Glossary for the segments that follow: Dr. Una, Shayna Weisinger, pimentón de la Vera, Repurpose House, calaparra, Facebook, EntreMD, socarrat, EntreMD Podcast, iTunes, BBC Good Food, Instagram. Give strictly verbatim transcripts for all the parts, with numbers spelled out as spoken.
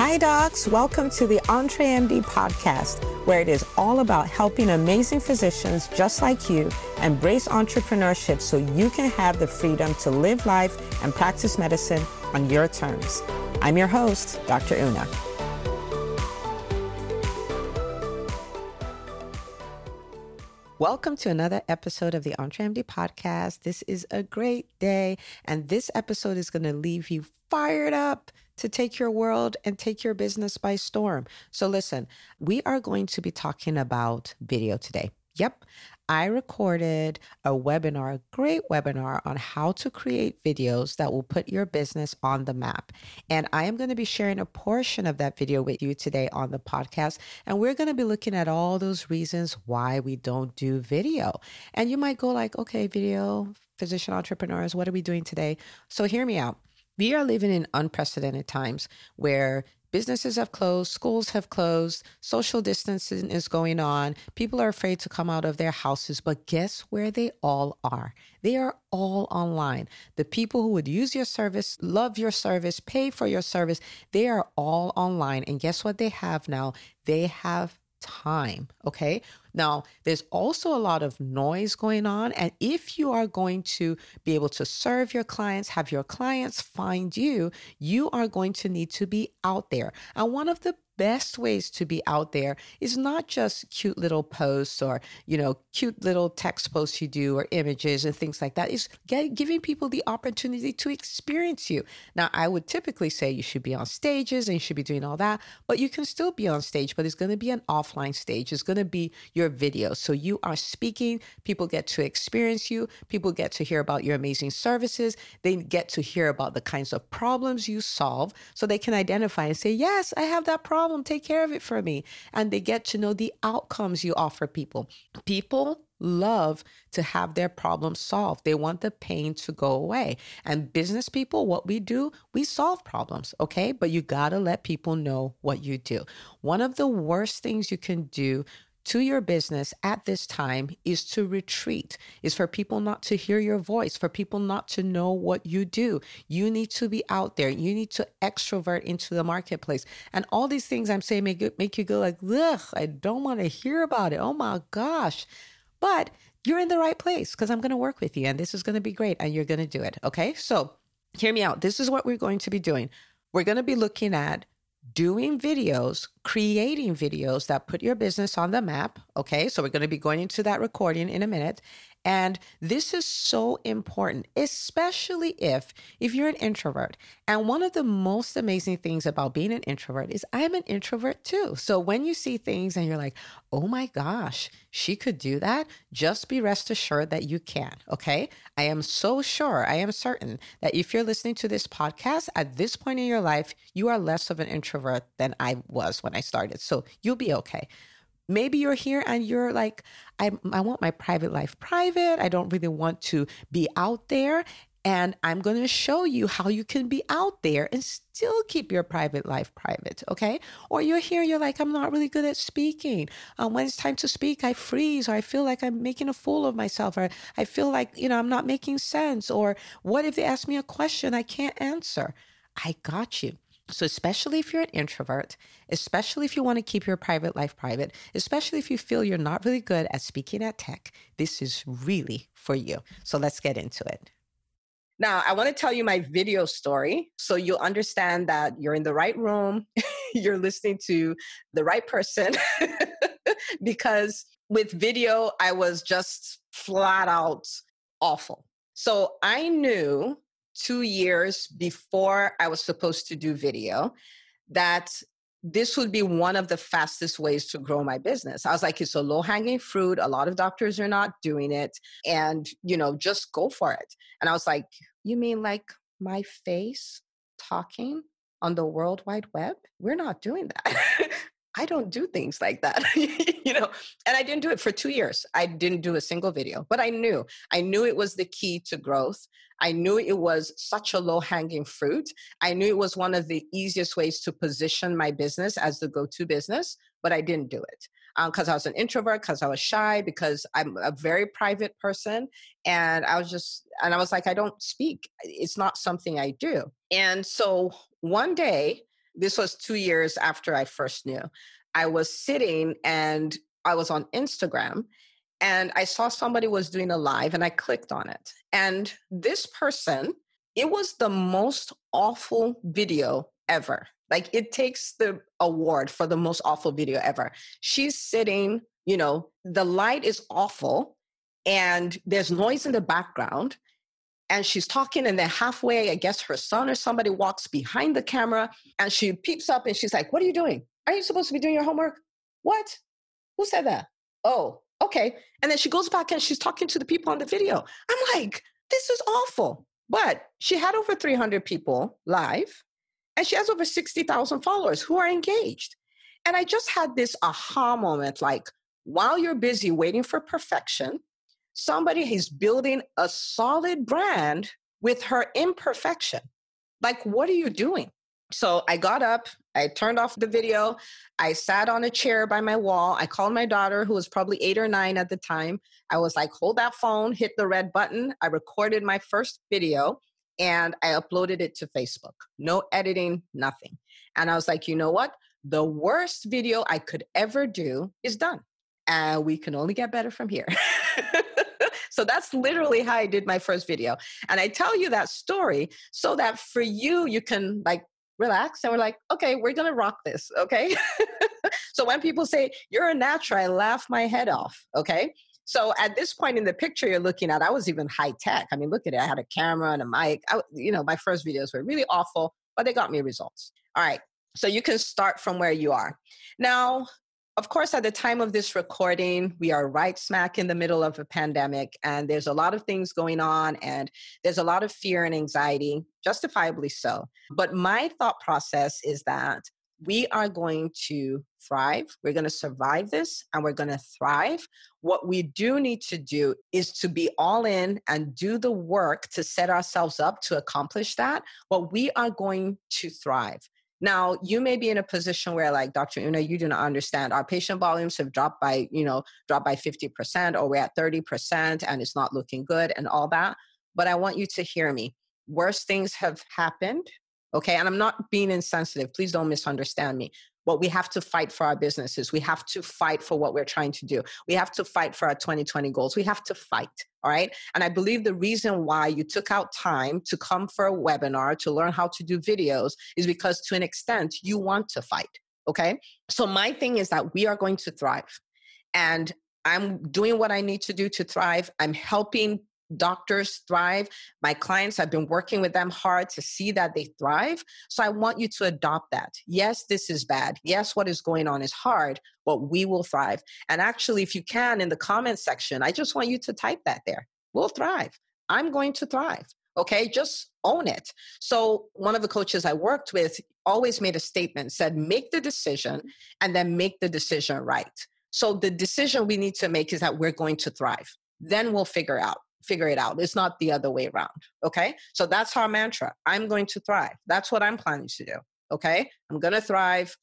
Hi docs, welcome to the EntreMD Podcast, where it is all about helping amazing physicians just like you embrace entrepreneurship so you can have the freedom to live life and practice medicine on your terms. I'm your host, Doctor Una. Welcome to another episode of the EntreMD Podcast. This is a great day, and this episode is going to leave you fired up to take your world and take your business by storm. So listen, we are going to be talking about video today. Yep. I recorded a webinar, a great webinar on how to create videos that will put your business on the map. And I am going to be sharing a portion of that video with you today on the podcast. And we're going to be looking at all those reasons why we don't do video. And you might go like, okay, video, physician entrepreneurs, what are we doing today? So hear me out. We are living in unprecedented times where businesses have closed, schools have closed, social distancing is going on. People are afraid to come out of their houses, but guess where they all are? They are all online. The people who would use your service, love your service, pay for your service, they are all online. And guess what they have now? They have time, okay? Now, there's also a lot of noise going on. And if you are going to be able to serve your clients, have your clients find you, you are going to need to be out there. And one of the best ways to be out there is not just cute little posts or, you know, cute little text posts you do or images and things like that. It's get, giving people the opportunity to experience you. Now, I would typically say you should be on stages and you should be doing all that, but you can still be on stage, but it's going to be an offline stage. It's going to be your video. So you are speaking, people get to experience you, people get to hear about your amazing services, they get to hear about the kinds of problems you solve so they can identify and say, yes, I have that problem. Take care of it for me. And they get to know the outcomes you offer people. People love to have their problems solved. They want the pain to go away. And business people, what we do, we solve problems, okay? But you got to let people know what you do. One of the worst things you can do to your business at this time is to retreat, is for people not to hear your voice, for people not to know what you do. You need to be out there. You need to extrovert into the marketplace. And all these things I'm saying make, make you go like, ugh, I don't want to hear about it. Oh my gosh. But you're in the right place because I'm going to work with you and this is going to be great and you're going to do it. Okay. So hear me out. This is what we're going to be doing. We're going to be looking at doing videos, creating videos that put your business on the map. Okay. So we're going to be going into that recording in a minute. And this is so important, especially if, if you're an introvert. And one of the most amazing things about being an introvert is I'm an introvert too. So when you see things and you're like, oh my gosh, she could do that, just be rest assured that you can, okay? I am so sure, I am certain that if you're listening to this podcast at this point in your life, you are less of an introvert than I was when I started. So you'll be okay. Maybe you're here and you're like, I, I want my private life private. I don't really want to be out there. And I'm going to show you how you can be out there and still keep your private life private, okay? Or you're here, you're like, I'm not really good at speaking. Um, when it's time to speak, I freeze, or I feel like I'm making a fool of myself, or I feel like, you know, I'm not making sense, or what if they ask me a question I can't answer? I got you. So especially if you're an introvert, especially if you want to keep your private life private, especially if you feel you're not really good at speaking at tech, this is really for you. So let's get into it. Now, I want to tell you my video story so you'll understand that you're in the right room, you're listening to the right person, because with video, I was just flat out awful. So I knew two years before I was supposed to do video, that this would be one of the fastest ways to grow my business. I was like, it's a low-hanging fruit. A lot of doctors are not doing it. And, you know, just go for it. And I was like, you mean like my face talking on the World Wide Web? We're not doing that. I don't do things like that, you know, and I didn't do it for two years. I didn't do a single video, but I knew, I knew it was the key to growth. I knew it was such a low hanging fruit. I knew it was one of the easiest ways to position my business as the go-to business, but I didn't do it because um, I was an introvert, because I was shy, because I'm a very private person. And I was just, and I was like, I don't speak. It's not something I do. And so one day, this was two years after I first knew. I was sitting and I was on Instagram and I saw somebody was doing a live and I clicked on it. And this person, it was the most awful video ever. Like, it takes the award for the most awful video ever. She's sitting, you know, the light is awful and there's noise in the background and she's talking, and then halfway, I guess her son or somebody walks behind the camera and she peeps up and she's like, "What are you doing? Are you supposed to be doing your homework? What? Who said that? Oh, okay." And then she goes back and she's talking to the people on the video. I'm like, this is awful. But she had over three hundred people live and she has over sixty thousand followers who are engaged. And I just had this aha moment, like, while you're busy waiting for perfection, somebody is building a solid brand with her imperfection. Like, what are you doing? So I got up, I turned off the video, I sat on a chair by my wall, I called my daughter, who was probably eight or nine at the time. I was like, hold that phone, hit the red button. I recorded my first video and I uploaded it to Facebook. No editing, nothing. And I was like, you know what? The worst video I could ever do is done. And we can only get better from here. So that's literally how I did my first video. And I tell you that story so that for you, you can like relax and we're like, okay, we're going to rock this. Okay. So when people say you're a natural, I laugh my head off. Okay. So at this point in the picture you're looking at, I was even high tech. I mean, look at it. I had a camera and a mic. I, you know, my first videos were really awful, but they got me results. All right. So you can start from where you are. Now, of course, at the time of this recording, we are right smack in the middle of a pandemic and there's a lot of things going on and there's a lot of fear and anxiety, justifiably so. But my thought process is that we are going to thrive. We're going to survive this and we're going to thrive. What we do need to do is to be all in and do the work to set ourselves up to accomplish that. But we are going to thrive. Now, you may be in a position where, like, Doctor Una, you do not understand. Our patient volumes have dropped by, you know, dropped by fifty percent, or we're at thirty percent and it's not looking good and all that. But I want you to hear me. Worse things have happened. Okay. And I'm not being insensitive. Please don't misunderstand me. But we have to fight for our businesses. We have to fight for what we're trying to do. We have to fight for our twenty twenty goals. We have to fight. All right. And I believe the reason why you took out time to come for a webinar to learn how to do videos is because, to an extent, you want to fight. Okay. So my thing is that we are going to thrive, and I'm doing what I need to do to thrive. I'm helping doctors thrive. My clients, I've been working with them hard to see that they thrive. So I want you to adopt that. Yes, this is bad. Yes, what is going on is hard, but we will thrive. And actually, if you can, in the comment section, I just want you to type that there. We'll thrive. I'm going to thrive. Okay. Just own it. So one of the coaches I worked with always made a statement, said, make the decision and then make the decision right. So the decision we need to make is that we're going to thrive. Then we'll figure out. Figure it out. It's not the other way around. Okay. So that's our mantra. I'm going to thrive. That's what I'm planning to do. Okay. I'm going to thrive.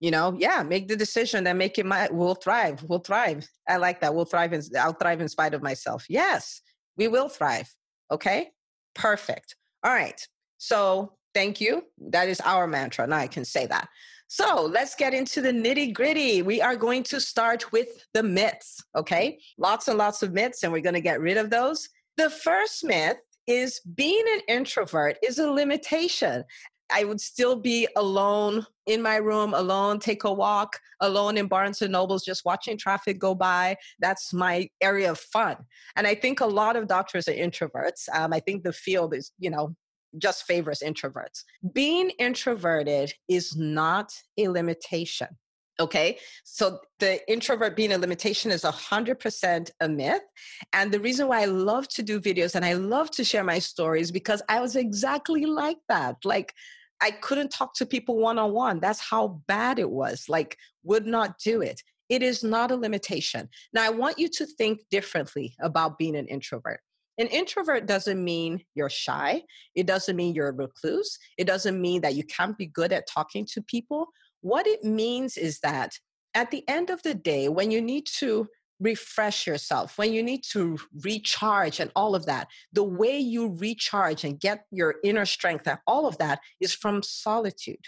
You know, yeah, make the decision and make it my, we'll thrive. We'll thrive. I like that. We'll thrive. In, I'll thrive in spite of myself. Yes, we will thrive. Okay. Perfect. All right. So thank you. That is our mantra. Now I can say that. So let's get into the nitty gritty. We are going to start with the myths, okay? Lots and lots of myths, and we're going to get rid of those. The first myth is being an introvert is a limitation. I would still be alone in my room, alone, take a walk, alone in Barnes and Nobles, just watching traffic go by. That's my area of fun. And I think a lot of doctors are introverts. Um, I think the field is, you know, just favors introverts. Being introverted is not a limitation. Okay. So the introvert being a limitation is a hundred percent a myth. And the reason why I love to do videos and I love to share my stories, because I was exactly like that. Like, I couldn't talk to people one-on-one. That's how bad it was. Like, would not do it. It is not a limitation. Now I want you to think differently about being an introvert. An introvert doesn't mean you're shy. It doesn't mean you're a recluse. It doesn't mean that you can't be good at talking to people. What it means is that at the end of the day, when you need to refresh yourself, when you need to recharge and all of that, the way you recharge and get your inner strength and all of that is from solitude.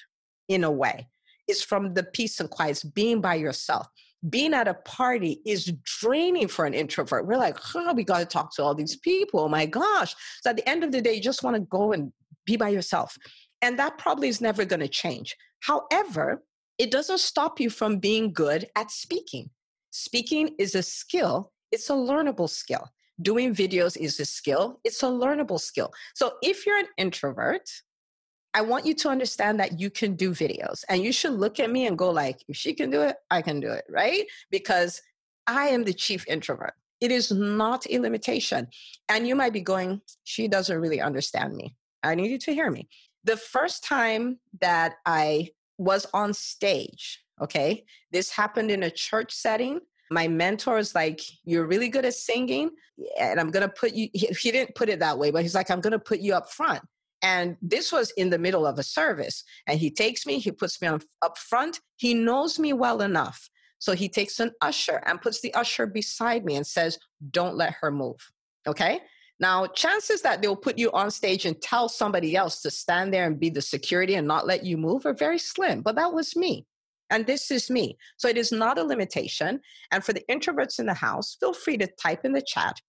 in a way. It's from the peace and quiet. It's being by yourself. Being at a party is draining for an introvert. We're like, oh, we got to talk to all these people. Oh my gosh. So at the end of the day, you just want to go and be by yourself. And that probably is never going to change. However, it doesn't stop you from being good at speaking. Speaking is a skill. It's a learnable skill. Doing videos is a skill. It's a learnable skill. So if you're an introvert, I want you to understand that you can do videos, and you should look at me and go like, if she can do it, I can do it, right? Because I am the chief introvert. It is not a limitation. And you might be going, she doesn't really understand me. I need you to hear me. The first time that I was on stage, okay, this happened in a church setting. My mentor is like, you're really good at singing, and I'm going to put you, he didn't put it that way, but he's like, I'm going to put you up front. And this was in the middle of a service. And he takes me, he puts me on, up front. He knows me well enough. So he takes an usher and puts the usher beside me and says, don't let her move. Okay? Now, chances that they'll put you on stage and tell somebody else to stand there and be the security and not let you move are very slim. But that was me. And this is me. So it is not a limitation. And for the introverts in the house, feel free to type in the chat.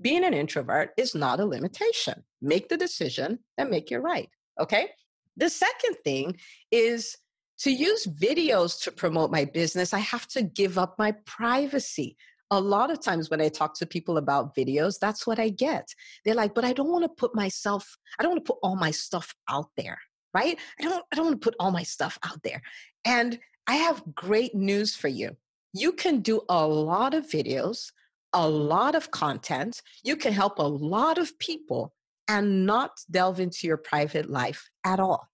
Being an introvert is not a limitation. Make the decision and make it right, okay? The second thing is to use videos to promote my business, I have to give up my privacy. A lot of times when I talk to people about videos, that's what I get. They're like, but I don't want to put myself, I don't want to put all my stuff out there, right? I don't, I don't want to put all my stuff out there. And I have great news for you. You can do a lot of videos, a lot of content. You can help a lot of people and not delve into your private life at all.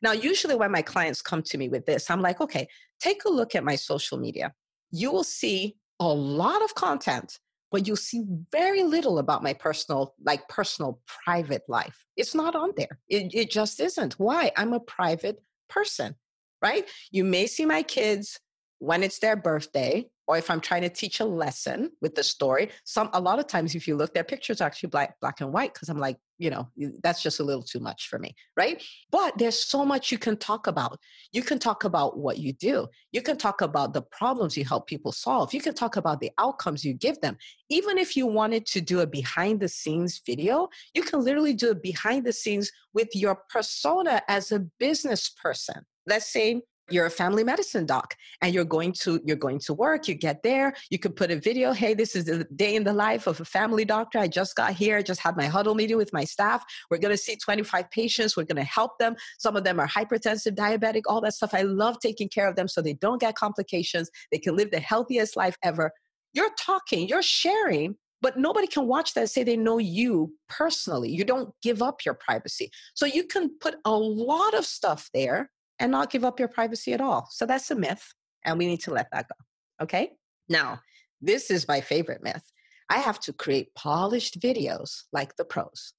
Now, usually when my clients come to me with this, I'm like, okay, take a look at my social media. You will see a lot of content, but you'll see very little about my personal, like personal private life. It's not on there. It, it just isn't. Why? I'm a private person, right? You may see my kids when it's their birthday, or if I'm trying to teach a lesson with the story. Some, a lot of times, if you look, their pictures are actually black, black and white, because I'm like, you know, that's just a little too much for me, right? But there's so much you can talk about. You can talk about what you do. You can talk about the problems you help people solve. You can talk about the outcomes you give them. Even if you wanted to do a behind the scenes video, you can literally do a behind the scenes with your persona as a business person. Let's say you're a family medicine doc and you're going to, you're going to work, you get there, you could put a video, hey, this is the day in the life of a family doctor. I just got here. I just had my huddle meeting with my staff. We're going to see twenty-five patients. We're going to help them. Some of them are hypertensive, diabetic, all that stuff. I love taking care of them so they don't get complications. They can live the healthiest life ever. You're talking, you're sharing, but nobody can watch that and say they know you personally. You don't give up your privacy. So you can put a lot of stuff there and not give up your privacy at all. So that's a myth, and we need to let that go, okay? Now, this is my favorite myth. I have to create polished videos like the pros.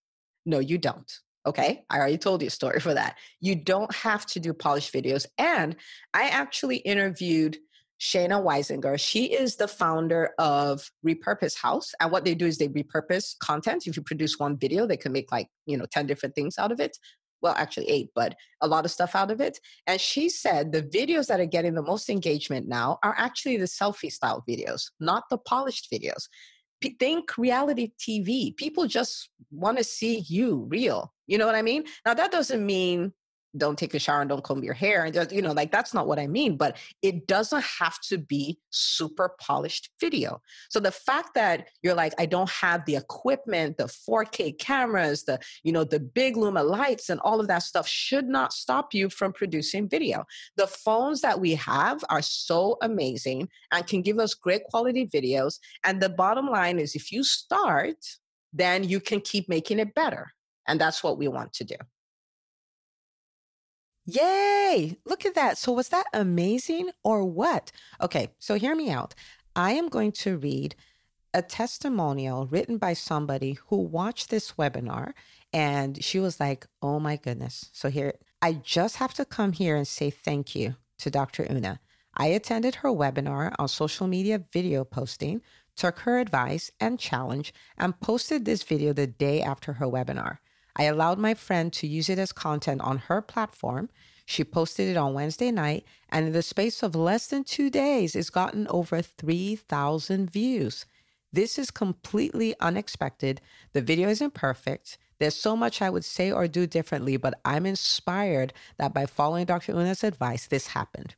No, you don't, okay? I already told you a story for that. You don't have to do polished videos. And I actually interviewed Shayna Weisinger. She is the founder of Repurpose House. And what they do is they repurpose content. If you produce one video, they can make like, you know, ten different things out of it. Well, actually eight, but a lot of stuff out of it. And she said the videos that are getting the most engagement now are actually the selfie style videos, not the polished videos. P- think reality T V. People just want to see you real. You know what I mean? Now, that doesn't mean don't take a shower and don't comb your hair. And just, you know, like that's not what I mean, but it doesn't have to be super polished video. So the fact that you're like, I don't have the equipment, the four K cameras, the, you know, the big Luma lights and all of that stuff should not stop you from producing video. The phones that we have are so amazing and can give us great quality videos. And the bottom line is if you start, then you can keep making it better. And that's what we want to do. Yay! Look at that. So was that amazing or what? Okay, so hear me out. I am going to read a testimonial written by somebody who watched this webinar and she was like, oh my goodness. So here, I just have to come here and say thank you to Doctor Una. I attended her webinar on social media video posting, took her advice and challenge, and posted this video the day after her webinar. I allowed my friend to use it as content on her platform. She posted it on Wednesday night, and in the space of less than two days, it's gotten over three thousand views. This is completely unexpected. The video isn't perfect. There's so much I would say or do differently, but I'm inspired that by following Doctor Una's advice, this happened.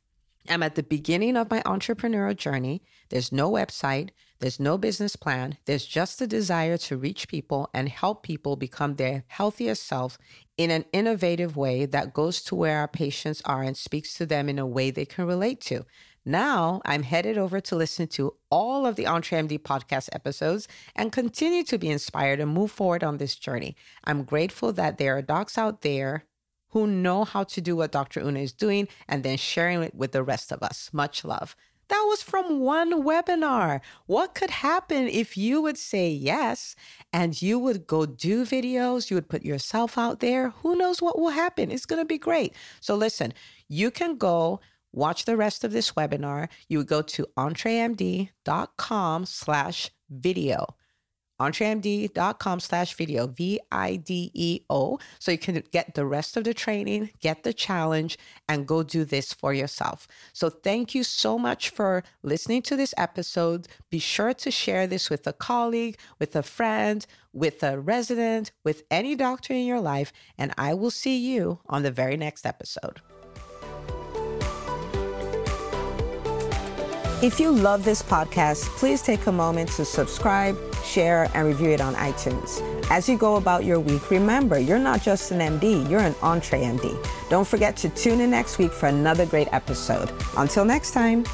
I'm at the beginning of my entrepreneurial journey. There's no website. There's no business plan. There's just a desire to reach people and help people become their healthiest selves in an innovative way that goes to where our patients are and speaks to them in a way they can relate to. Now I'm headed over to listen to all of the EntreMD podcast episodes and continue to be inspired and move forward on this journey. I'm grateful that there are docs out there who know how to do what Doctor Una is doing and then sharing it with the rest of us. Much love. That was from one webinar. What could happen if you would say yes and you would go do videos, you would put yourself out there? Who knows what will happen? It's going to be great. So listen, you can go watch the rest of this webinar. You would go to entremd.com slash video. EntreMD.com slash video, V I D E O. So you can get the rest of the training, get the challenge, and go do this for yourself. So thank you so much for listening to this episode. Be sure to share this with a colleague, with a friend, with a resident, with any doctor in your life, and I will see you on the very next episode. If you love this podcast, please take a moment to subscribe, share, and review it on iTunes. As you go about your week, remember, you're not just an M D, you're an EntreMD. Don't forget to tune in next week for another great episode. Until next time.